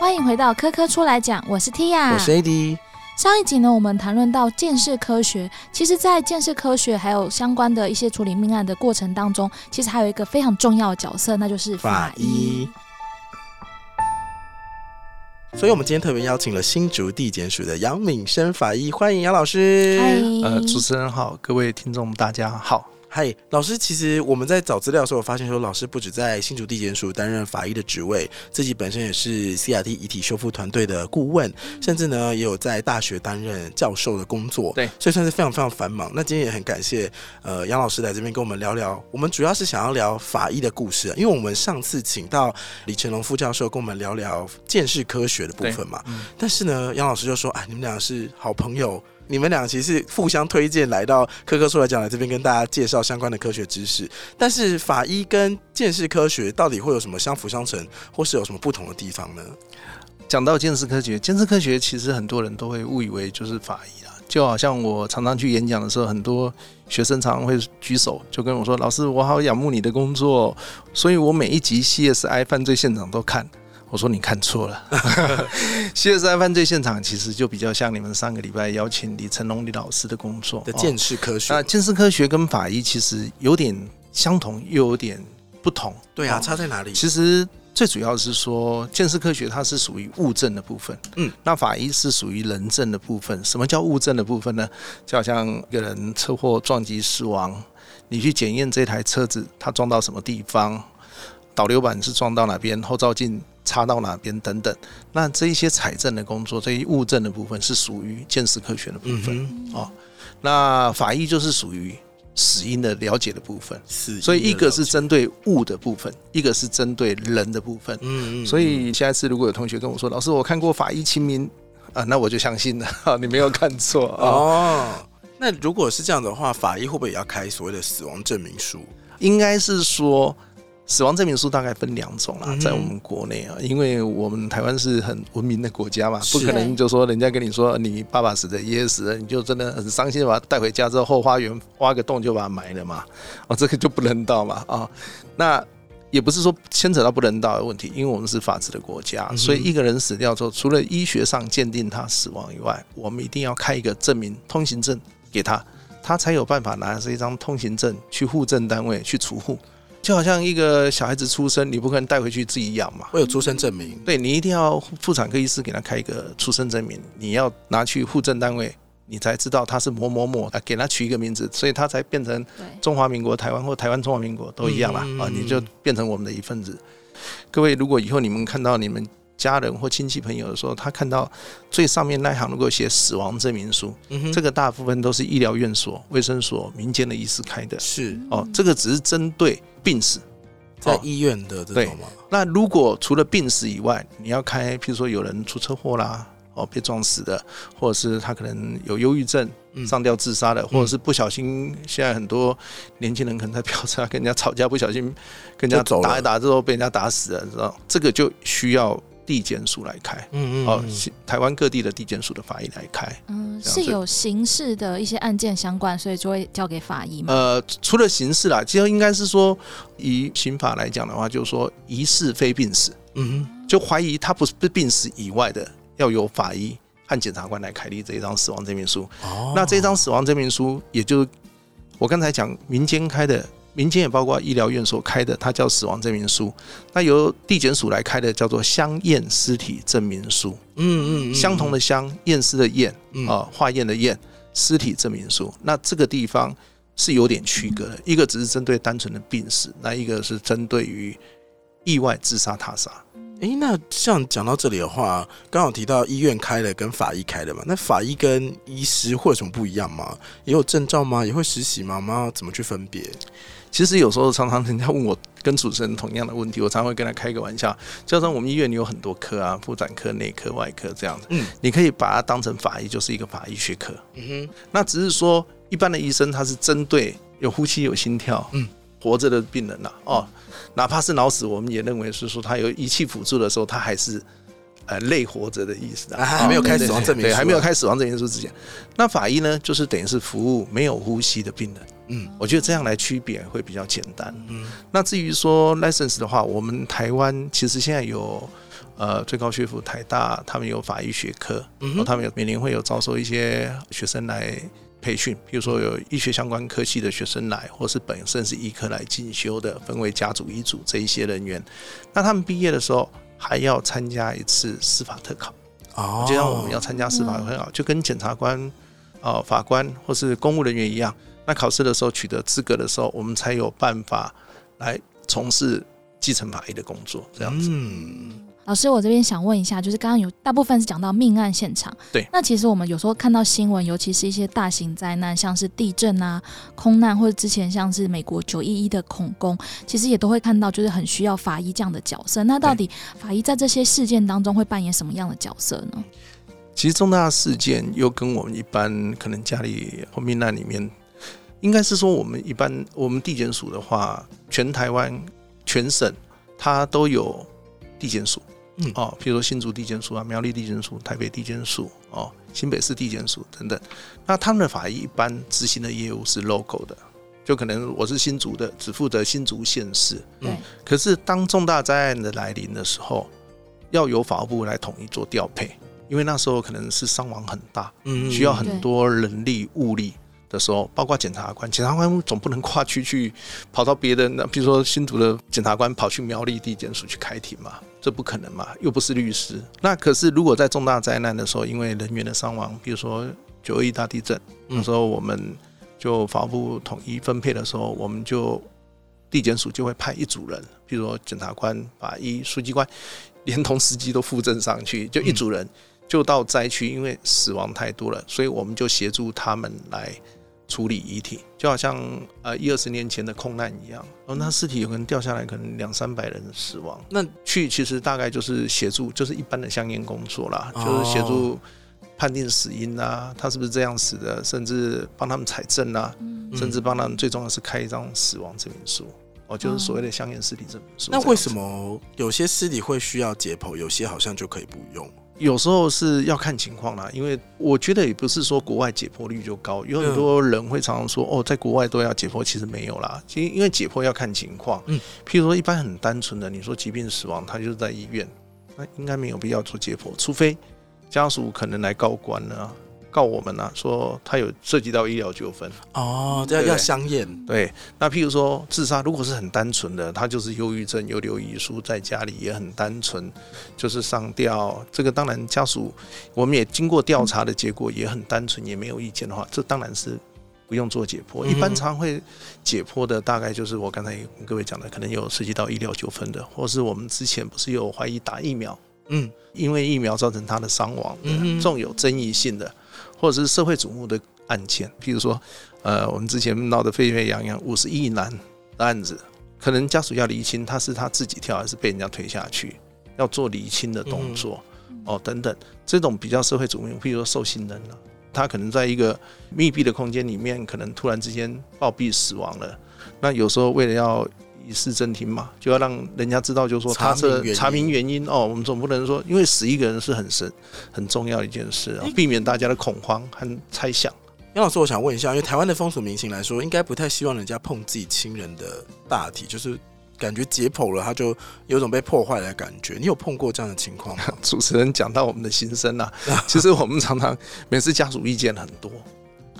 欢迎回到科科出来讲，我是 Tia， 我是 AD。上一集呢，我们谈论到鉴识科学，其实在鉴识科学还有相关的一些处理命案的过程当中，其实还有一个非常重要的角色，那就是法医。所以我们今天特别邀请了新竹地检署的杨敏生法医，欢迎杨老师。主持人好，各位听众大家好。嗨，老师，其实我们在找资料的时候，我发现说老师不止在新竹地检署担任法医的职位，自己本身也是 CRT 遗体修复团队的顾问，甚至呢也有在大学担任教授的工作，对，所以算是非常非常繁忙。那今天也很感谢杨老师来这边跟我们聊聊，我们主要是想要聊法医的故事，因为我们上次请到李成龙副教授跟我们聊聊鉴识科学的部分嘛，但是呢杨老师就说你们俩是好朋友，你们俩其实是互相推荐来到科科出来讲，来这边跟大家介绍相关的科学知识，但是法医跟鉴识科学到底会有什么相辅相成，或是有什么不同的地方呢？讲到鉴识科学，鉴识科学其实很多人都会误以为就是法医啦，就好像我常常去演讲的时候，很多学生常常会举手就跟我说，老师我好仰慕你的工作，所以我每一集 CSI 犯罪现场都看。我说你看错了CSI 犯罪现场其实就比较像你们上个礼拜邀请李成龙李老师的工作的鉴识科学，鉴识科学跟法医其实有点相同又有点不同。对啊，差在哪里？其实最主要是说鉴识科学它是属于物证的部分，那法医是属于人证的部分。什么叫物证的部分呢？就好像一个人车祸撞击死亡，你去检验这台车子它撞到什么地方，导流板是撞到哪边，后照镜插到哪边等等，那这一些采证的工作，这一物证的部分是属于鉴识科学的部分，那法医就是属于死因的了解的部分，所以一个是针对物的部分，一个是针对人的部分。所以下一次如果有同学跟我说，老师我看过法医秦明那我就相信了你没有看错那如果是这样的话，法医会不会也要开所谓的死亡证明书？应该是说死亡证明书大概分两种啦，在我们国内因为我们台湾是很文明的国家嘛，不可能就说人家跟你说你爸爸死的爷爷死了，你就真的很伤心把他带回家之后后花园挖个洞就把他埋了嘛，这个就不人道嘛那也不是说牵扯到不人道的问题，因为我们是法治的国家，所以一个人死掉之后，除了医学上鉴定他死亡以外，我们一定要开一个证明通行证给他，他才有办法拿这一张通行证去户政单位去除户。就好像一个小孩子出生，你不可能带回去自己养嘛，会有出生证明。对，你一定要妇产科医师给他开一个出生证明，你要拿去户政单位，你才知道他是某某某，给他取一个名字，所以他才变成中华民国台湾或台湾中华民国都一样啦你就变成我们的一份子。各位，如果以后你们看到你们家人或亲戚朋友的时候，他看到最上面那一行如果写死亡证明书，这个大部分都是医疗院所、卫生所、民间的医师开的，是这个只是针对病死，在医院的这种嘛。那如果除了病死以外，你要开，譬如说有人出车祸啦，被撞死的，或者是他可能有忧郁症，上吊自杀的，或者是不小心，现在很多年轻人可能在飙车跟人家吵架，不小心跟人家打一打之后被人家打死了，知道这个就需要地检署来开，台湾各地的地检署的法医来开，是有刑事的一些案件相关，所以就会交给法医吗？除了刑事啦，其实应该是说以刑法来讲的话，就是说疑似非病死，就怀疑他不是病死以外的，要由法医和检察官来开立这一张死亡证明书。那这张死亡证明书，也就是我刚才讲民间开的。民间也包括医疗院所开的，它叫死亡证明书。那由地检署来开的叫做相验尸体证明书。相同的相，验尸的验，化验的验，尸体证明书。那这个地方是有点区隔的，一个只是针对单纯的病死，那一个是针对于意外自杀、他杀。那像讲到这里的话，刚好提到医院开的跟法医开的嘛，那法医跟医师会有什么不一样吗？也有证照吗？也会实习吗？我们要怎么去分别？其实有时候常常人家问我跟主持人同样的问题，我常常会跟他开个玩笑，就像我们医院你有很多科啊，妇产科、内科、外科这样子，你可以把它当成法医，就是一个法医学科。那只是说一般的医生他是针对有呼吸有心跳，活着的病人哪怕是脑死，我们也认为是说他有仪器辅助的时候，他还是类活着的意思啊，还没有开死亡证明书，还没有开死亡证明书之前，那法医呢，就是等于是服务没有呼吸的病人。嗯，我觉得这样来区别会比较简单。嗯，那至于说 license 的话，我们台湾其实现在有最高学府台大，他们有法医学科，嗯，然后他们有每年会有招收一些学生来培训，比如说有医学相关科系的学生来，或是本身是医科来进修的，分为家族医嘱这一些人员，那他们毕业的时候还要参加一次司法特考。哦，就像我们要参加司法特考，嗯，就跟检察官、法官或是公务人员一样，那考试的时候取得资格的时候，我们才有办法来从事继承法医的工作，这样子。嗯，老师，我这边想问一下，就是刚刚有大部分是讲到命案现场，对，那其实我们有时候看到新闻，尤其是一些大型灾难，像是地震啊、空难，或者之前像是美国911的恐攻，其实也都会看到，就是很需要法医这样的角色。那到底法医在这些事件当中会扮演什么样的角色呢？其实重大事件又跟我们一般可能家里或命案里面，应该是说我们一般我们地检署的话，全台湾全省它都有地检署。嗯，哦，譬如说新竹地检署啊、苗栗地检署、台北地检署、哦、新北市地检署等等。那他们的法医一般执行的业务是 local 的，就可能我是新竹的，只负责新竹县市。嗯，可是当重大灾案的来临的时候，要由法务部来统一做调配，因为那时候可能是伤亡很大，需要很多人力物力的时候，包括检察官总不能跨区去跑到别人，比如说新竹的检察官跑去苗栗地检署去开庭嘛，这不可能嘛，又不是律师。那可是如果在重大灾难的时候，因为人员的伤亡，比如说921大地震，那时候我们就法务部统一分配的时候，我们就地检署就会派一组人，比如说检察官、法医、书记官，连同司机都附赠上去，就一组人就到灾区，因为死亡太多了，所以我们就协助他们来处理遗体，就好像10-20年前的空难一样，哦，那尸体有可能掉下来，可能200-300人死亡。那去其实大概就是协助，就是一般的相验工作啦，哦，就是协助判定死因啊，他是不是这样死的，甚至帮他们采证啊，甚至帮他们最重要是开一张死亡证明书，哦，就是所谓的相验尸体证明书。那为什么有些尸体会需要解剖，有些好像就可以不用？有时候是要看情况啦，因为我觉得也不是说国外解剖率就高，有很多人会常常说哦，在国外都要解剖，其实没有啦，因为解剖要看情况。嗯，譬如说一般很单纯的，你说疾病死亡，他就是在医院，那应该没有必要做解剖，除非家属可能来告官啊，告我们啊，说他有涉及到医疗纠纷。哦，这要相验。对，那譬如说自杀，如果是很单纯的，他就是忧郁症、有留遗书，在家里也很单纯，就是上吊。这个当然家属，我们也经过调查的结果也很单纯，也没有意见的话，这当然是不用做解剖。一般常会解剖的大概就是我刚才跟各位讲的，可能有涉及到医疗纠纷的，或是我们之前不是有怀疑打疫苗，嗯，因为疫苗造成他的伤亡的，这种有争议性的。或者是社会瞩目的案件，譬如说，我们之前闹得沸沸扬扬50亿男的案子，可能家属要厘清他是他自己跳还是被人家推下去，要做厘清的动作，哦，等等，这种比较社会瞩目，譬如说受刑人啊，他可能在一个密闭的空间里面，可能突然之间暴毙死亡了，那有时候为了要以示侦听嘛，就要让人家知道，就是说他是查明原因哦。我们总不能说，因为死一个人是很重要的一件事，避免大家的恐慌和猜想。杨老师，我想问一下，因为台湾的风俗民情来说，应该不太希望人家碰自己亲人的大体，就是感觉解剖了，他就有种被破坏的感觉。你有碰过这样的情况吗？主持人讲到我们的心声啊，其实我们常常每次家属意见很多。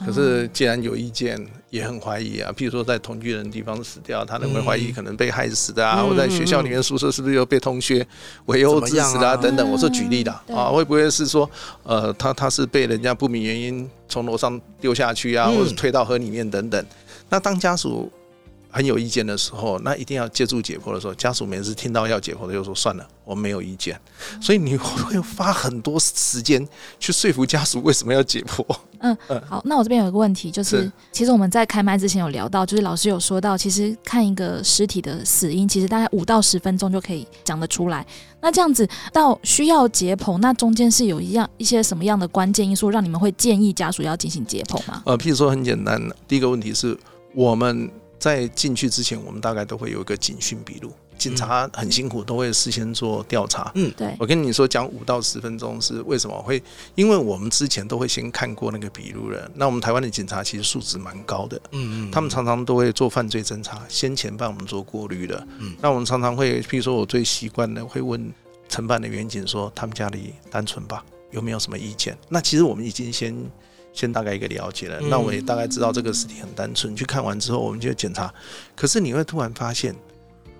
可是既然有意见也很怀疑啊，譬如说在同居人的地方死掉，他能会怀疑可能被害死的啊，或在学校里面宿舍是不是又被同学围殴致死的啊等等，我是举例的啊，会不会是说他是被人家不明原因从楼上丢下去啊，或是推到河里面等等。那当家属很有意见的时候，那一定要借助解剖的时候，家属每次听到要解剖的就说算了，我没有意见，所以你会花很多时间去说服家属为什么要解剖。好，那我这边有一个问题，就是其实我们在开麦之前有聊到，就是老师有说到，其实看一个尸体的死因，其实大概5到10分钟就可以讲得出来。那这样子到需要解剖，那中间是有一些什么样的关键因素让你们会建议家属要进行解剖吗？譬如说很简单，第一个问题是我们在进去之前，我们大概都会有一个警讯笔录，警察很辛苦，都会事先做调查。嗯，对。我跟你说，讲5到10分钟是为什么会？因为我们之前都会先看过那个笔录人。那我们台湾的警察其实素质蛮高的，嗯，他们常常都会做犯罪侦查，先前帮我们做过滤的。嗯，那我们常常会，譬如说我最习惯的会问承办的员警说，他们家里单纯吧，有没有什么意见？那其实我们已经先大概一个了解了。那我也大概知道这个尸体很单纯。去看完之后，我们就检查。可是你会突然发现。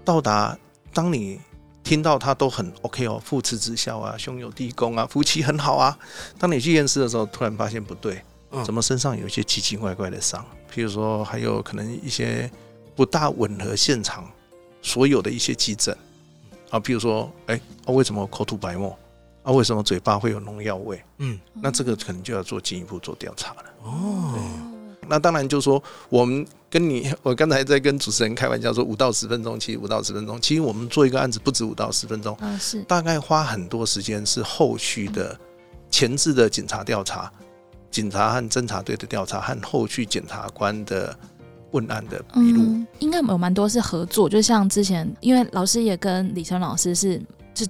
到达，当你听到他都很 OK 哦，父慈子孝啊，兄友弟恭啊，夫妻很好啊。当你去验尸的时候，突然发现不对，怎么身上有一些奇奇怪怪的伤？譬如说，还有可能一些不大吻合现场所有的一些迹证啊，譬如说，为什么口吐白沫？啊，为什么嘴巴会有农药味？嗯，那这个可能就要做进一步做调查了。哦。那当然就是说，我刚才在跟主持人开玩笑说5到10分钟，其实5到10分钟，其实我们做一个案子不止5到10分钟，是大概花很多时间，是后续的前置的警察调查，警察和侦查队的调查和后续检察官的问案的笔录，应该有蛮多是合作，就像之前因为老师也跟李承老师是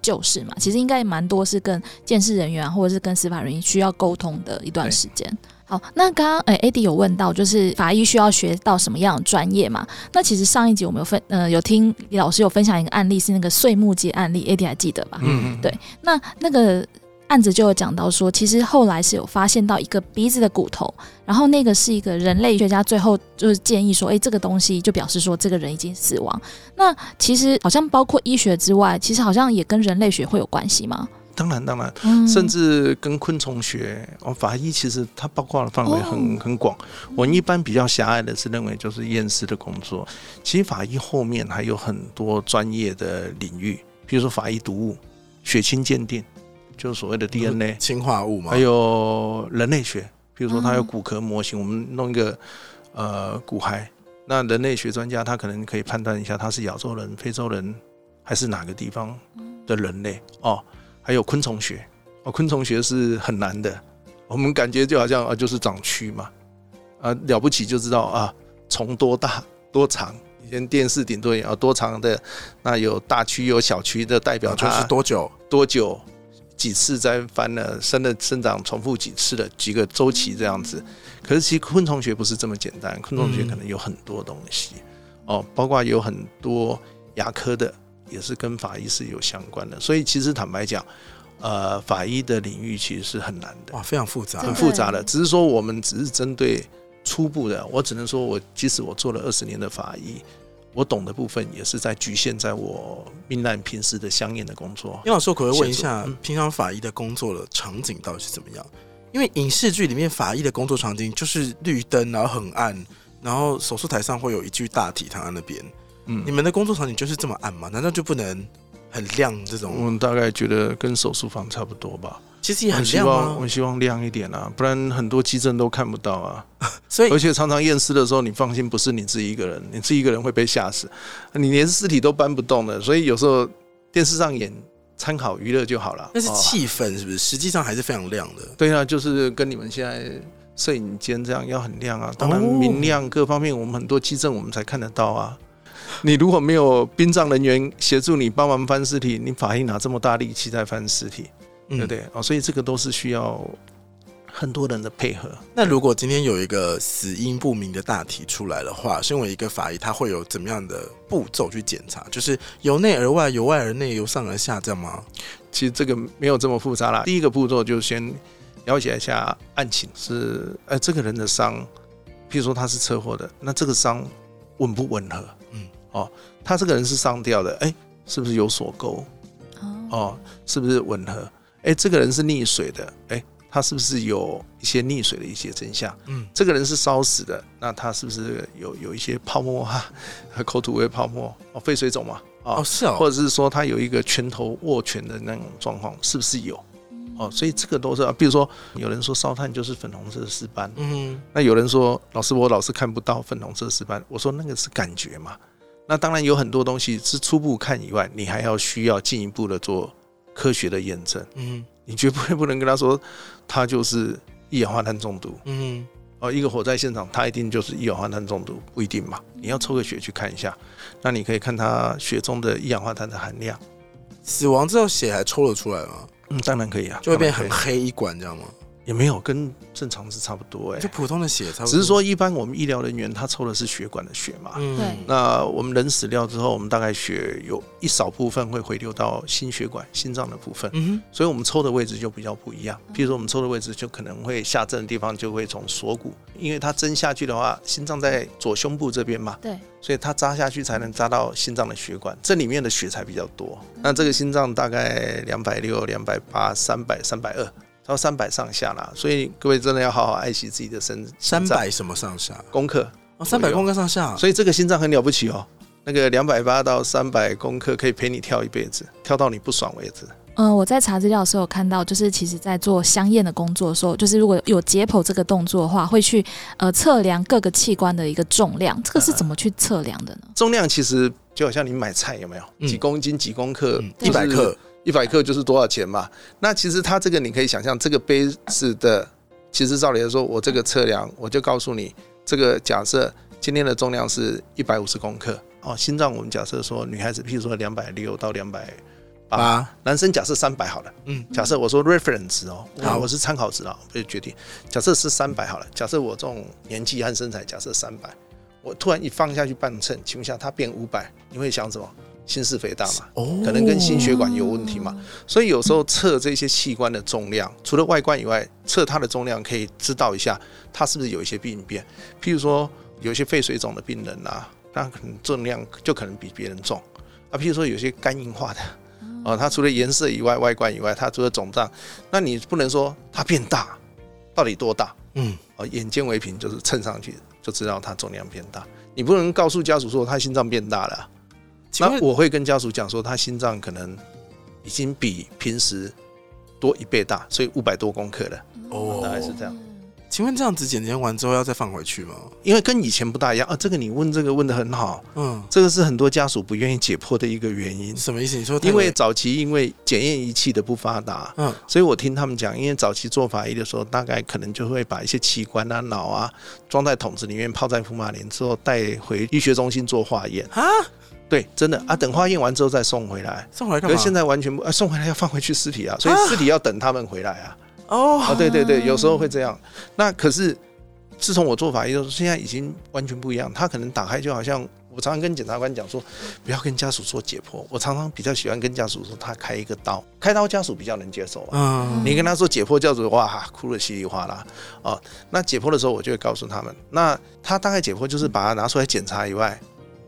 旧事嘛，其实应该蛮多是跟鉴识人员或者是跟司法人员需要沟通的一段时间。好，那刚刚AD 有问到，就是法医需要学到什么样的专业嘛？那其实上一集我们有听李老师有分享一个案例，是那个碎木机案例 ，AD 还记得吧？嗯，对。那个案子就有讲到说，其实后来是有发现到一个鼻子的骨头，然后那个是一个人类学家最后就是建议说，这个东西就表示说这个人已经死亡。那其实好像包括医学之外，其实好像也跟人类学会有关系吗？当然、甚至跟昆虫学，法医其实它包括的范围很广。我一般比较狭隘的是认为就是验尸的工作，其实法医后面还有很多专业的领域，比如说法医毒物、血清鉴定，就是所谓的 DNA 氰化物嘛，还有人类学，比如说它有骨骼模型，我们弄一个骨骸，那人类学专家他可能可以判断一下他是亚洲人、非洲人还是哪个地方的人类哦。还有昆虫学，昆虫学是很难的，我们感觉就好像就是长蛆嘛，了不起就知道虫多大多长，以前电视顶多也多长的，那有大蛆有小蛆的代表它就是多久几次再翻了，生长重复几次了，几个周期这样子。可是其实昆虫学不是这么简单，昆虫学可能有很多东西包括有很多牙科的。也是跟法医是有相关的，所以其实坦白讲，法医的领域其实是很难的，哇，非常复杂，很复杂的。只是说我们只是针对初步的，我只能说我即使我做了20年的法医，我懂的部分也是在局限在我命案平时的相应的工作。因为我说，可以问一下，平常法医的工作的场景到底是怎么样？因为影视剧里面法医的工作场景就是绿灯，然后很暗，然后手术台上会有一具大体躺在那边。你们的工作场景就是这么暗吗？难道就不能很亮这种？我大概觉得跟手术房差不多吧。其实也很亮吗？我希望亮一点啊，不然很多迹证都看不到啊。所以，而且常常验尸的时候，你放心，不是你自己一个人，你自己一个人会被吓死，你连尸体都搬不动的。所以有时候电视上演，参考娱乐就好了。那是气氛是不是？实际上还是非常亮的。对啊，就是跟你们现在摄影间这样要很亮啊，当然明亮各方面，我们很多迹证我们才看得到啊。你如果没有殡葬人员协助你帮忙翻尸体，你法医拿这么大力气在翻尸体，对不对？所以这个都是需要很多人的配合。那如果今天有一个死因不明的大体出来的话，身为一个法医，他会有怎么样的步骤去检查？就是由内而外、由外而内、由上而下，这样吗？其实这个没有这么复杂啦。第一个步骤就先了解一下案情，是这个人的伤，譬如说他是车祸的，那这个伤吻不吻合？他这个人是上吊的，是不是有锁钩？是不是吻合？这个人是溺水的，他是不是有一些溺水的一些真相？这个人是烧死的，那他是不是有一些泡沫啊，口吐味泡沫，肺水肿嘛？是哦，或者是说他有一个拳头握拳的那种状况，是不是有？所以这个都是，比如说有人说烧炭就是粉红色的尸斑，那有人说老师我老是看不到粉红色的尸斑，我说那个是感觉嘛。那当然有很多东西是初步看以外，你还要需要进一步的做科学的验证。你绝对不能跟他说他就是一氧化碳中毒，一个火灾现场，它一定就是一氧化碳中毒？不一定嘛，你要抽个血去看一下，那你可以看它血中的一氧化碳的含量。死亡之后血还抽得出来吗？嗯，当然可以啊，就会变很黑一管这样吗？也没有，跟正常是差不多就普通的血差不多。只是说一般我们医疗人员他抽的是血管的血嘛，那我们人死掉之后，我们大概血有一少部分会回流到心血管、心脏的部分，所以我们抽的位置就比较不一样。譬如说我们抽的位置就可能会下针的地方就会从锁骨，因为它针下去的话，心脏在左胸部这边嘛，对，所以它扎下去才能扎到心脏的血管，这里面的血才比较多。那这个心脏大概260、280、300、320。到300上下啦，所以各位真的要好好爱惜自己的身。300什么上下？公克哦，300公克上下。所以这个心脏很了不起哦，那个280到300公克可以陪你跳一辈子，跳到你不爽为止。我在查资料的时候有看到，就是其实在做相验的工作的时候，就是如果有解剖这个动作的话，会去测量各个器官的一个重量，这个是怎么去测量的呢？重量其实就好像你买菜有没有几公斤几公克，100克。100克就是多少钱嘛？那其实它这个你可以想象，这个杯子的，其实照理来说，我这个测量，我就告诉你，这个假设今天的重量是150公克哦。心脏我们假设说女孩子，譬如说260到280，男生假设300好了。假设我说 reference 哦，我是参考值啊，我就决定。假设是300好了，假设我这种年纪和身材，假设300，我突然一放下去半秤，请问一下它变500，你会想什么？心室肥大嘛，可能跟心血管有问题嘛，所以有时候测这些器官的重量，除了外观以外，测它的重量可以知道一下它是不是有一些病变。譬如说有些肺水肿的病人啊，那可能重量就可能比别人重啊。譬如说有些肝硬化的啊，它除了颜色以外、外观以外，它除了肿胀，那你不能说它变大，到底多大？眼见为凭，就是称上去就知道它重量变大。你不能告诉家属说它心脏变大了。那我会跟家属讲说，他心脏可能已经比平时多一倍大，所以500多公克了，大概是这样。请问这样子检验完之后要再放回去吗？因为跟以前不大一样啊，这个你问这个问得很好，这个是很多家属不愿意解剖的一个原因。什么意思？你说因为早期因为检验仪器的不发达，所以我听他们讲，因为早期做法医的时候，大概可能就会把一些器官啊、脑啊装在桶子里面，泡在福马林之后带回医学中心做化验啊。对，真的啊，等化验完之后再送回来。送回来干嘛？可是现在完全不，送回来要放回去尸体啊，所以尸体要等他们回来啊。对对对，有时候会这样。那可是自从我做法医之后，现在已经完全不一样。他可能打开就好像我常常跟检察官讲说，不要跟家属说解剖。我常常比较喜欢跟家属说，他开一个刀，开刀家属比较能接受啊。你跟他说解剖，家属哇哭了稀里哗啦啊。那解剖的时候，我就会告诉他们，那他大概解剖就是把它拿出来检查以外，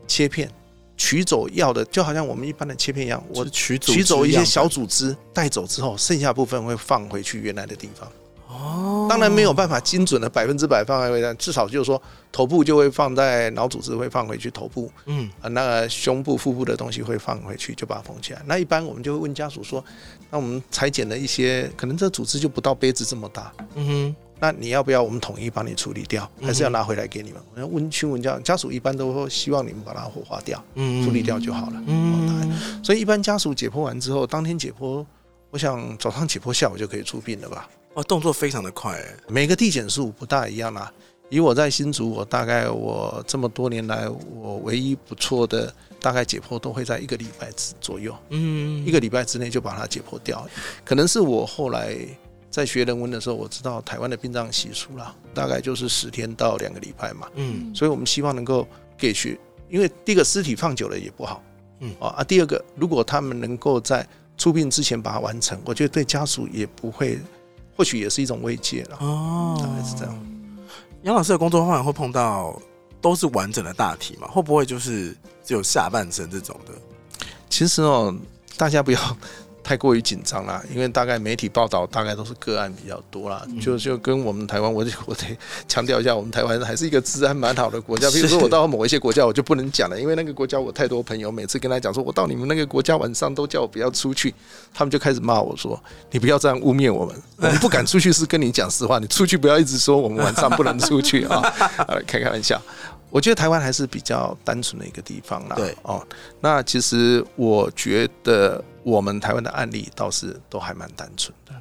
切片。取走药的，就好像我们一般的切片一样，我取走一些小组织带走之后，剩下部分会放回去原来的地方。当然没有办法精准的100%放回来，至少就是说头部就会放在脑组织会放回去头部，那个胸部、腹部的东西会放回去，就把它缝起来。那一般我们就会问家属说，那我们裁剪的一些，可能这组织就不到杯子这么大，那你要不要我们统一帮你处理掉，还是要拿回来给你们？我要问询问家属，一般都会希望你们把它火化掉，处理掉就好了。所以一般家属解剖完之后，当天解剖，我想早上解剖，下午就可以出殡了吧？动作非常的快，每个地检署不大一样啦。以我在新竹，我大概我这么多年来，我唯一不错的大概解剖都会在一个礼拜左右，一个礼拜之内就把它解剖掉。可能是我后来在学人文的时候，我知道台湾的殡葬习俗啦，大概就是10天到2个礼拜嘛。所以我们希望能够给学，因为第一个尸体放久了也不好，第二个如果他们能够在出殡之前把它完成，我觉得对家属也不会，或许也是一种慰藉啦。大概是这样。杨老师的工作范围会碰到都是完整的大体嘛？会不会就是只有下半身这种的？其实大家不要太过于紧张啦，因为大概媒体报道大概都是个案比较多啦，就跟我们台湾，我得强调一下，我们台湾还是一个治安蛮好的国家。比如说我到某一些国家我就不能讲了，因为那个国家我太多朋友，每次跟他讲说我到你们那个国家晚上都叫我不要出去，他们就开始骂我说你不要这样污蔑我们，我们不敢出去是跟你讲实话，你出去不要一直说我们晚上不能出去啊。开玩笑，我觉得台湾还是比较单纯的一个地方啦。对那其实我觉得我们台湾的案例倒是都还蛮单纯的，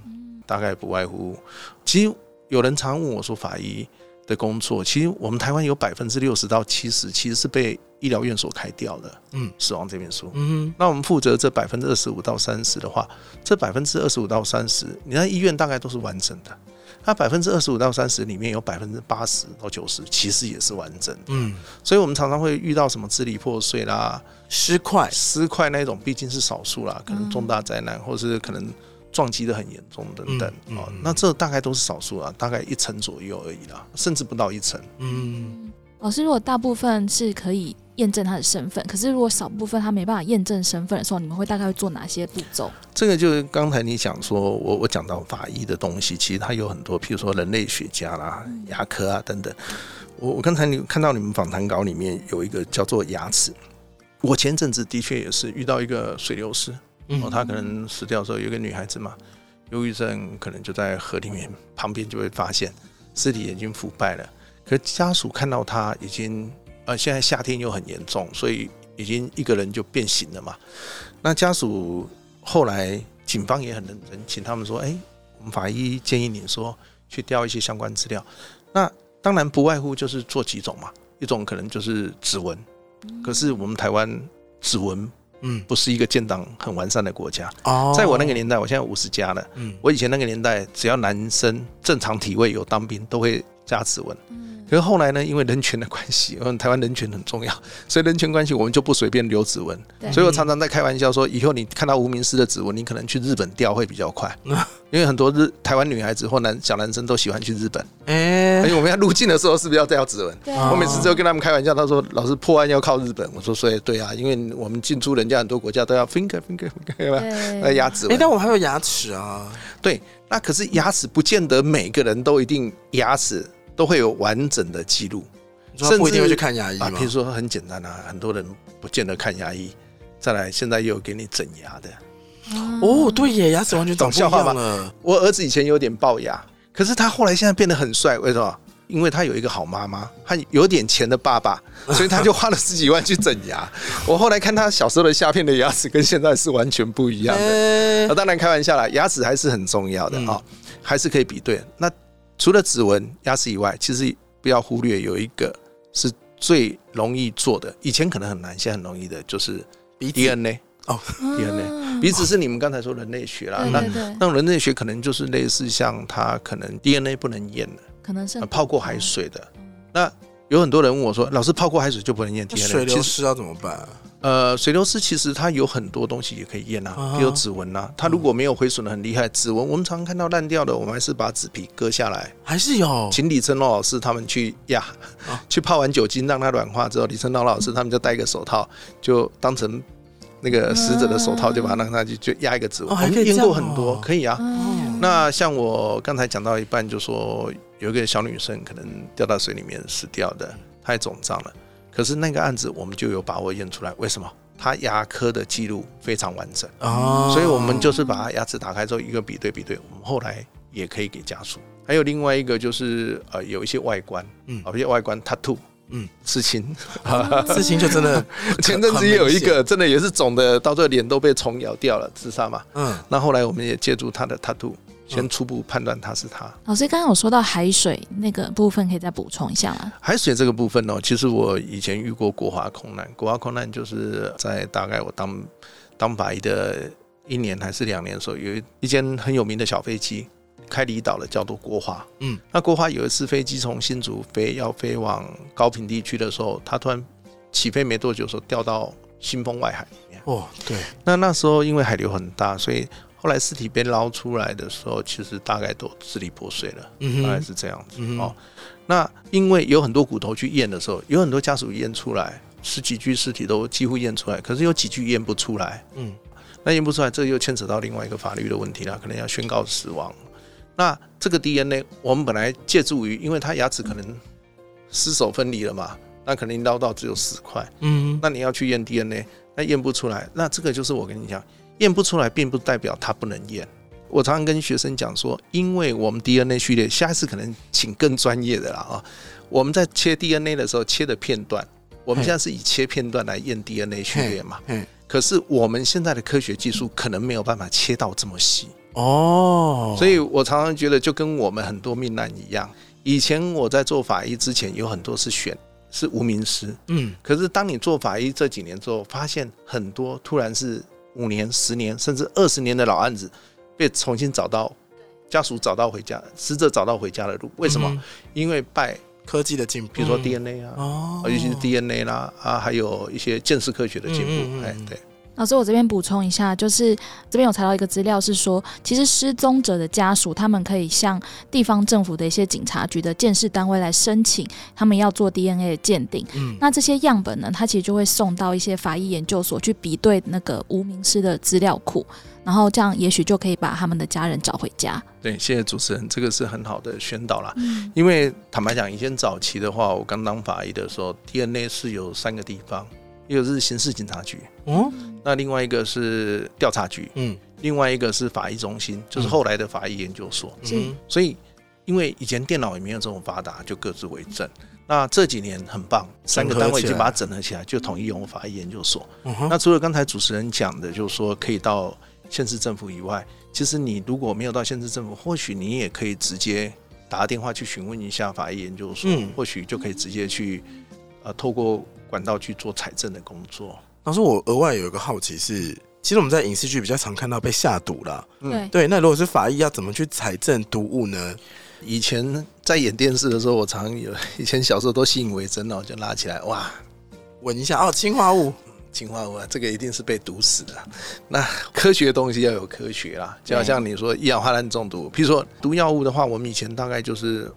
大概不外乎，其实有人常问我说法医的工作，其实我们台湾有 60%到70% 其实是被医疗院所开掉的，死亡这边数，那我们负责这 25%到30% 的话，这 25%到30% 你在医院大概都是完整的，那 25%到30% 里面有 80%到90% 其实也是完整的，所以我们常常会遇到什么支离破碎啦、尸块那种，毕竟是少数啦，可能重大灾难、或是可能撞击的很严重等等，那这大概都是少数啦，大概1%左右而已啦，甚至不到1%。老师，如果大部分是可以验证他的身份，可是如果少部分他没办法验证身份的时候，你们会大概会做哪些步骤？这个就是刚才你讲说我讲到法医的东西，其实它有很多，譬如说人类学家啦、牙科啊等等。我刚才你看到你们访谈稿里面有一个叫做牙齿，我前阵子的确也是遇到一个水流师，他可能死掉的时候有一个女孩子嘛，忧郁症可能就在河里面旁边就会发现尸体已经腐败了，可是家属看到他已经现在夏天又很严重，所以已经一个人就变形了嘛。那家属后来警方也很认真，请他们说，我们法医建议你说去调一些相关资料。那当然不外乎就是做几种嘛，一种可能就是指纹，可是我们台湾指纹不是一个建档很完善的国家，在我那个年代，我现在50+了，我以前那个年代只要男生正常体位有当兵都会加指纹，可是后来呢，因为人权的关系，台湾人权很重要，所以人权关系我们就不随便留指纹，所以我常常在开玩笑说，以后你看到无名尸的指纹，你可能去日本调会比较快，因为很多台湾女孩子或小男生都喜欢去日本，因为我们要入境的时候是不是要调指纹？我每次就跟他们开玩笑，他说老师破案要靠日本，我说所以对啊，因为我们进出人家很多国家都要 finger 牙指纹，但我还有牙齿啊，对，那可是牙齿不见得每个人都一定牙齿都会有完整的记录，甚至不一定会去看牙医吗？譬如说很简单啊，很多人不见得看牙医，再来现在又有给你整牙的，对耶，牙齿完全长不一样了。我儿子以前有点龅牙，可是他后来现在变得很帅，为什么？因为他有一个好妈妈，他有点钱的爸爸，所以他就花了10几万去整牙。我后来看他小时候的下片的牙齿跟现在是完全不一样的。当然开玩笑啦，牙齿还是很重要的，还是可以比对。那除了指纹、牙齿以外，其实不要忽略有一个是最容易做的，以前可能很难，现在很容易的，就是 DNA。DNA 鼻子是你们刚才说人类学啦，那人类学可能就是类似像它可能 DNA 不能验的，可能是泡过海水的。那有很多人问我说，老师泡过海水就不能验 DNA？ 水流失要怎么办啊？水流失其实它有很多东西也可以验啊，比如指纹啊，它如果没有毁损的很厉害，指纹我们常看到烂掉的，我们还是把纸皮割下来，还是有。请李晨老老师他们去压，去泡完酒精让它软化之后，李晨老老师他们就戴一个手套，就当成那个死者的手套，就把它让它就压一个指纹。我们验过很多，可以啊。那像我刚才讲到一半，就说有一个小女生可能掉到水里面死掉的，太肿胀了。可是那个案子我们就有把握验出来，为什么？他牙科的记录非常完整，所以我们就是把他牙齿打开之后一个比对，我们后来也可以给家属。还有另外一个就是有一些外观，tattoo，刺青，刺青就真的前阵子也有一个真的也是肿的，到最后脸都被虫咬掉了，自杀嘛。那后来我们也借助他的 tattoo。先初步判断它是它。老师刚刚有说到海水那个部分，可以再补充一下吗？海水这个部分其实我以前遇过国华空难，国华空难就是在大概我当法医的1年还是2年的时候，有一间很有名的小飞机开离岛了，叫做国华。那国华有一次飞机从新竹要飞往高屏地区的时候，它突然起飞没多久的时候掉到新丰外海里面。对。那时候因为海流很大，所以后来尸体被捞出来的时候，其实大概都支离破碎了，大概是这样子。那因为有很多骨头去验的时候，有很多家属验出来，10几具尸体都几乎验出来，可是有几具验不出来。那验不出来，这又牵扯到另外一个法律的问题啦，可能要宣告死亡。那这个 DNA 我们本来借助于，因为他牙齿可能尸首分离了嘛，那可能捞到只有10块。那你要去验 DNA， 那验不出来，那这个就是我跟你讲。验不出来并不代表它不能验。我常常跟学生讲说，因为我们 DNA 序列，下次可能请更专业的啦。我们在切 DNA 的时候切的片段，我们现在是以切片段来验 DNA 序列嘛。可是我们现在的科学技术可能没有办法切到这么细。所以我常常觉得就跟我们很多命案一样，以前我在做法医之前有很多是无名尸，可是当你做法医这几年之后，发现很多突然是5年、10年甚至20年的老案子被重新找到，家属找到回家，死者找到回家的路。为什么？因为拜科技的进步，比如说 DNA 啊，尤其是 DNA 啦，还有一些鉴识科学的进步。对。老师，我这边补充一下，就是这边有查到一个资料是说，其实失踪者的家属他们可以向地方政府的一些警察局的鉴识单位来申请，他们要做 DNA 的鉴定。那这些样本呢，它其实就会送到一些法医研究所去比对那个无名尸的资料库，然后这样也许就可以把他们的家人找回家。对，谢谢主持人，这个是很好的宣导啦。因为坦白讲，以前早期的话，我刚当法医的时候 ，DNA 是有3个地方。一个是刑事警察局，那另外一个是调查局，另外一个是法医中心，就是后来的法医研究所。所以因为以前电脑也没有这种发达，就各自为政。那这几年很棒，3个单位已经把它整合起来，就统一用法医研究所。那除了刚才主持人讲的，就是说可以到县市政府以外，其实你如果没有到县市政府，或许你也可以直接打电话去询问一下法医研究所，或许就可以直接去透过管道去做采证的工作。老师，我额外有一个好奇是，其实我们在影视剧比较常看到被下毒啦，对，那如果是法医要怎么去采证毒物呢？以前在演电视的时候，我常有，以前小时候都信以为真，就拉起来哇闻一下，氰化物，氰化物，这个一定是被毒死的。那科学的东西要有科学啦，就好像你说一氧化碳中毒，譬如说毒药物的话，我们以前大概就是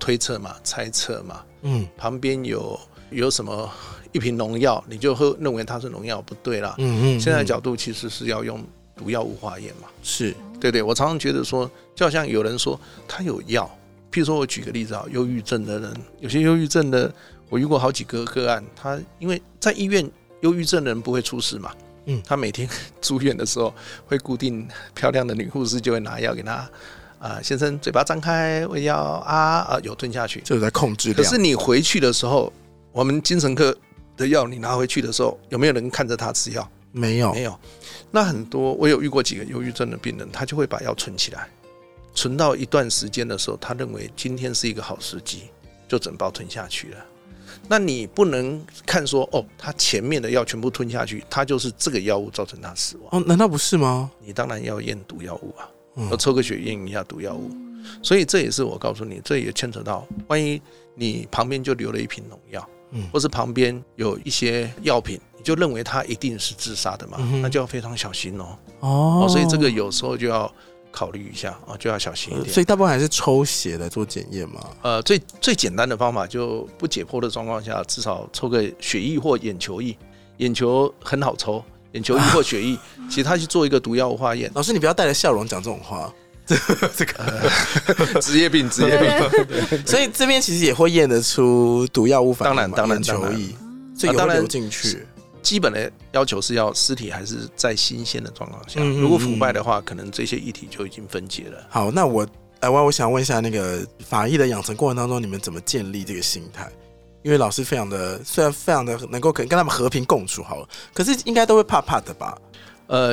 推测嘛，猜测嘛，旁边有什么一瓶农药，你就认为它是农药，不对啦。现在的角度其实是要用毒药物化验嘛，是对对。我常常觉得说，就好像有人说他有药，譬如说我举个例子啊，忧郁症的人，有些忧郁症的，我遇过好几个个案，他因为在医院，忧郁症的人不会出事嘛，他每天住院的时候会固定漂亮的女护士就会拿药给他。先生嘴巴张开，胃药有吞下去，这是在控制量。可是你回去的时候，我们精神科的药你拿回去的时候，有没有人看着他吃药？没有，没有。那很多，我有遇过几个忧郁症的病人，他就会把药存起来，存到一段时间的时候，他认为今天是一个好时机，就整包吞下去了。那你不能看说他前面的药全部吞下去，他就是这个药物造成他死亡。难道不是吗？你当然要验毒药物啊，要抽个血验一下毒药物。所以这也是我告诉你，这也牵扯到，万一你旁边就留了一瓶农药，或是旁边有一些药品，你就认为它一定是自杀的嘛，那就要非常小心哦。所以这个有时候就要考虑一下，就要小心一点。所以大部分还是抽血来做检验嘛。最简单的方法，就不解剖的状况下，至少抽个血液或眼球液，眼球很好抽，眼球液或血液，其实它去做一个毒药化验。老师，你不要带着笑容讲这种话。这个职业病，所以这边其实也会验得出毒药物反应，当然球液，所以也会流进去。基本的要求是要尸体还是在新鲜的状况下，如果腐败的话，可能这些液体就已经分解了。好，那我想问一下，那个法医的养成过程当中，你们怎么建立这个心态？因为老师虽然非常的能够跟他们和平共处好了，可是应该都会怕怕的吧？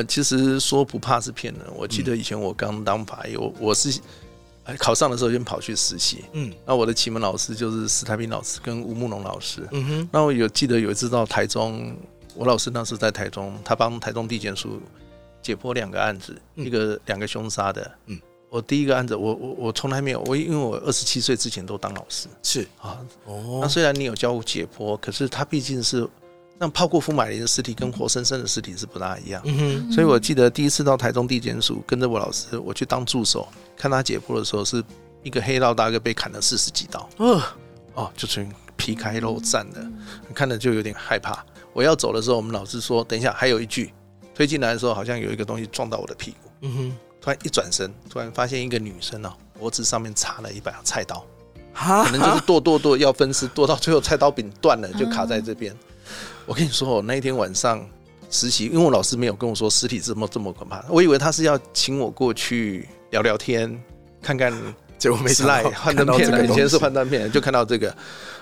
其实说不怕是骗人。我记得以前我刚当法医，我是考上的时候先跑去实习。那我的启蒙老师就是史太平老师跟吴木龙老师。那我记得有一次到台中，我老师那时在台中，他帮台中地检署解剖2个案子，两个凶杀的。我第一个案子，我从来没有，因为我27岁之前都当老师。是啊，那虽然你有教解剖，可是他毕竟是。那泡过福马林的尸体跟活生生的尸体是不大一样，所以我记得第一次到台中地检署，跟着我老师，我去当助手，看他解剖的时候，是一个黑道大哥被砍了40几刀，就是皮开肉绽的，看了就有点害怕。我要走的时候，我们老师说等一下，还有一具，推进来的时候好像有一个东西撞到我的屁股，突然一转身，突然发现一个女生脖子上面插了一把菜刀，可能就是剁要分尸，剁到最后菜刀柄断了，就卡在这边。我跟你说，我那一天晚上实习，因为我老师没有跟我说尸体这么可怕，我以为他是要请我过去聊聊天，看看结果没想到幻灯片了，以前是幻灯片，就看到这个。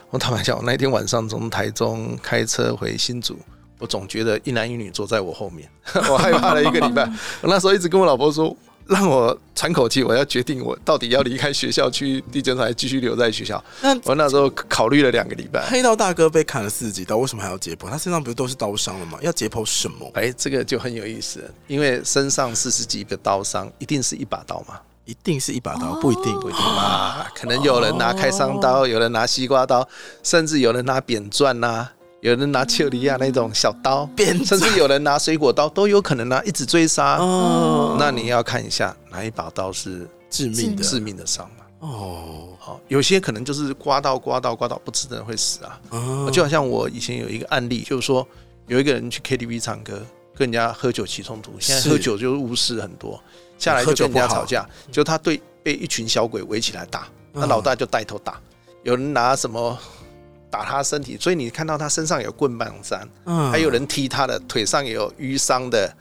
我坦白讲，我那一天晚上从台中开车回新竹，我总觉得一男一女坐在我后面，我害怕了一个礼拜。我那时候一直跟我老婆说，让我喘口气，我要决定我到底要离开学校去地检署，还继续留在学校。我那时候考虑了2个礼拜。黑道大哥被砍了40几刀，为什么还要解剖？他身上不是都是刀伤了吗？要解剖什么？哎，这个就很有意思，因为身上40几个刀伤，一定是一把刀嘛？一定是一把刀，不一定，不一定嘛？可能有人拿开山刀，有人拿西瓜刀，甚至有人拿扁钻啊，有人拿切利亚那种小刀，甚至有人拿水果刀，都有可能啊，一直追杀。哦，那你要看一下哪一把刀是致命的伤嘛。哦，好，有些可能就是刮到，不吃的人会死啊。哦，就好像我以前有一个案例，就是说有一个人去 KTV 唱歌，跟人家喝酒起冲突。现在喝酒就是误事很多，下来就跟人家吵架，就他对被一群小鬼围起来打，那老大就带头打，有人拿什么打他身体，所以你看到他身上有棍棒伤，还有人踢他的，腿上也有淤伤的，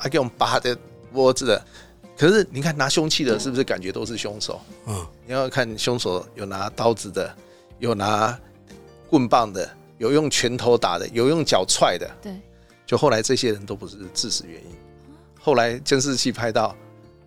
还给我们拔的脖子的。可是你看拿凶器的，是不是感觉都是凶手？你要看凶手有拿刀子的，有拿棍棒的，有用拳头打的，有用脚踹的。对，就后来这些人都不是致死原因。后来监视器拍到，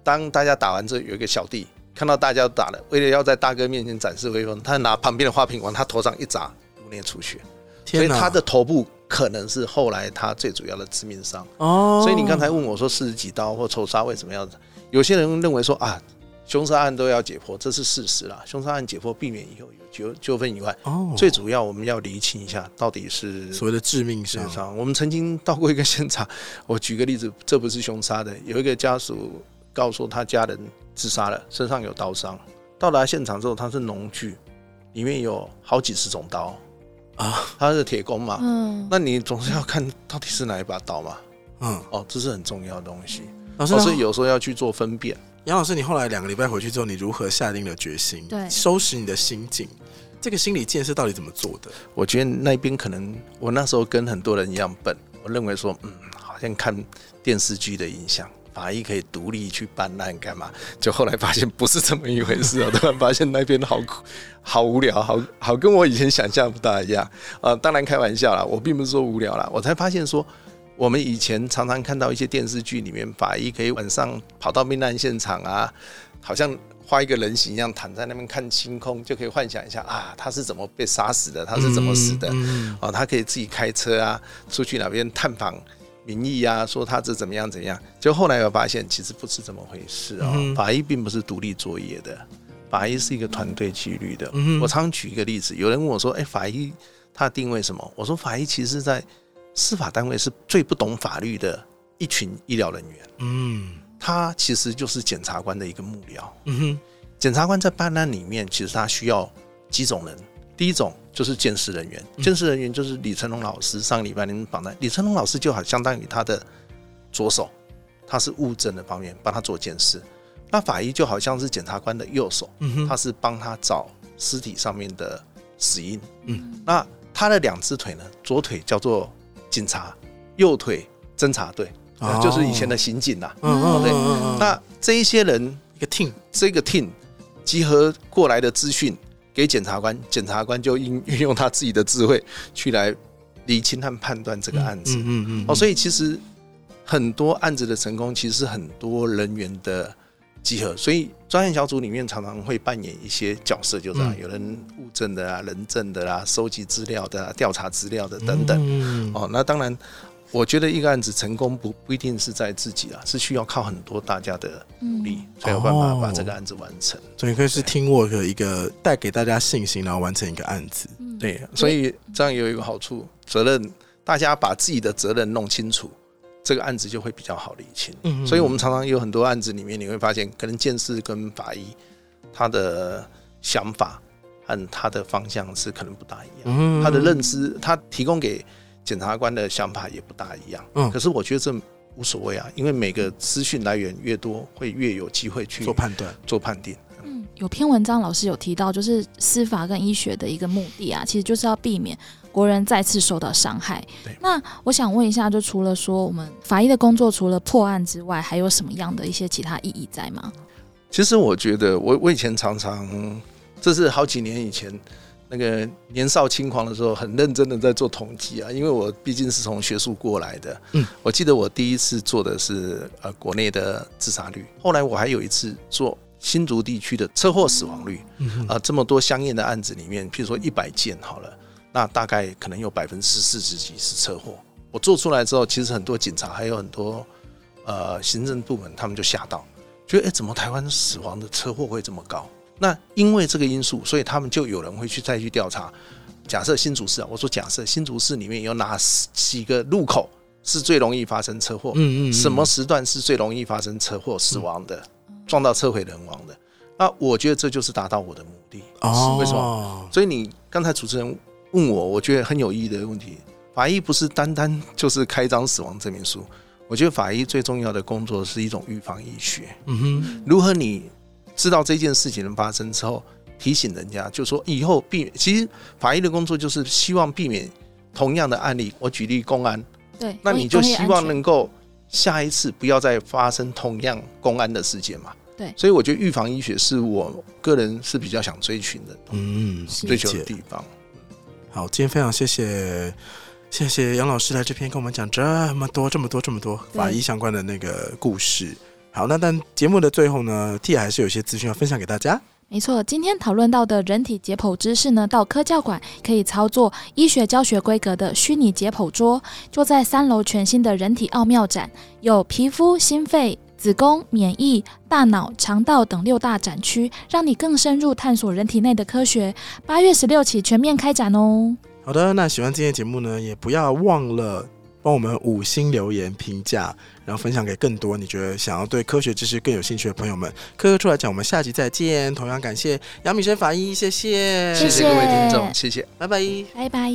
当大家打完之后，有一个小弟看到大家都打了，为了要在大哥面前展示威风，他拿旁边的花瓶往他头上一砸，5年出血。所以他的头部可能是后来他最主要的致命伤。哦，所以你刚才问我说40几刀或仇杀为什么要？有些人认为说啊，凶杀案都要解剖，这是事实啦。凶杀案解剖避免以后有纠纷以外，哦，最主要我们要厘清一下到底是所谓的致命伤。我们曾经到过一个现场，我举个例子，这不是凶杀的，有一个家属告诉他家人自杀了，身上有刀伤。到达现场之后，他是农具，里面有好几十种刀啊，他是铁工嘛，那你总是要看到底是哪一把刀嘛，这是很重要的东西。老师，所以有时候要去做分辨。杨老师，你后来2个礼拜回去之后，你如何下定了决心，对，收拾你的心境？这个心理建设到底怎么做的？我觉得那边可能我那时候跟很多人一样笨，我认为说，好像看电视剧的影响。法医可以独立去办案干嘛？就后来发现不是这么一回事啊！突然发现那边好无聊，好跟我以前想象不大一样。当然开玩笑啦，我并不是说无聊啦，我才发现说，我们以前常常看到一些电视剧里面，法医可以晚上跑到命案现场啊，好像画一个人形一样躺在那边看星空，就可以幻想一下啊，他是怎么被杀死的，他是怎么死的？他可以自己开车啊，出去哪边探访民意啊，说他这怎么样，就后来我发现其实不是这么回事哦。法医并不是独立作业的，法医是一个团队纪律的。我常举一个例子，有人问我说：“哎，法医他的定位什么？”我说：“法医其实在司法单位是最不懂法律的一群医疗人员。他其实就是检察官的一个幕僚。检察官在办案里面，其实他需要几种人。”第一种就是监视人员，监视人员就是李成龙老师，上个礼拜你们访谈，李成龙老师就好相当于他的左手，他是物证的方面帮他做监视。那法医就好像是检察官的右手，他是帮他找尸体上面的死因。那他的2只腿呢？左腿叫做警察，右腿侦查队，就是以前的刑警啦。那这一些人一个 team， 这个 team 集合过来的资讯。给检察官，检察官就运用他自己的智慧去来厘清和判断这个案子。所以其实很多案子的成功，其实很多人员的集合。所以专案小组里面常常会扮演一些角色，就这样，有人物证的啊，人证的啊，收集资料的啊，调查资料的等等。那当然，我觉得一个案子成功不一定是在自己啦，是需要靠很多大家的努力，才有办法把这个案子完成。所以可以是teamwork的一个带给大家信心，然后完成一个案子。对，所以这样有一个好处，责任大家把自己的责任弄清楚，这个案子就会比较好理清。所以我们常常有很多案子里面，你会发现可能鉴识跟法医他的想法和他的方向是可能不大一样，他的认知，他提供给检察官的想法也不大一样，可是我觉得这无所谓啊，因为每个资讯来源越多，会越有机会去做判定。有篇文章老师有提到，就是司法跟医学的一个目的啊，其实就是要避免国人再次受到伤害。那我想问一下，就除了说我们法医的工作，除了破案之外，还有什么样的一些其他意义在吗？其实我觉得我以前常常，这是好几年以前那个年少轻狂的时候，很认真的在做统计啊，因为我毕竟是从学术过来的。我记得我第一次做的是国内的自杀率，后来我还有一次做新竹地区的车祸死亡率。这么多相应的案子里面，譬如说100件好了，那大概可能有40%几是车祸。我做出来之后，其实很多警察还有很多行政部门，他们就吓到，觉得怎么台湾死亡的车祸会这么高？那因为这个因素，所以他们就有人会去再去调查。假设新竹市，我说假设新竹市里面有哪几个路口是最容易发生车祸，什么时段是最容易发生车祸死亡的，撞到车毁人亡的。那我觉得这就是达到我的目的。为什么？所以你刚才主持人问我，我觉得很有意义的问题。法医不是单单就是开张死亡证明书，我觉得法医最重要的工作是一种预防医学。如何你知道这件事情的发生之后，提醒人家，就说以后避免。其实法医的工作就是希望避免同样的案例。我举例公安，对，那你就希望能够下一次不要再发生同样公安的事件嘛。对，所以我觉得预防医学是我个人是比较想追寻的，追求的地方。好，今天非常谢谢杨老师来这边跟我们讲这么多法医相关的那个故事。好，那但节目的最后呢， Tia 还是有些资讯要分享给大家。没错，今天讨论到的人体解剖知识呢，到科教馆可以操作医学教学规格的虚拟解剖桌，就在3楼全新的人体奥妙展，有皮肤、心肺、子宫、免疫、大脑、肠道等6大展区，让你更深入探索人体内的科学。8月16起全面开展哦。好的，那喜欢今天的节目呢，也不要忘了帮我们5星留言评价，然后分享给更多你觉得想要对科学知识更有兴趣的朋友们。科学出来讲，我们下集再见。同样感谢杨敏生法医，谢谢各位听众，谢谢，拜拜，拜拜。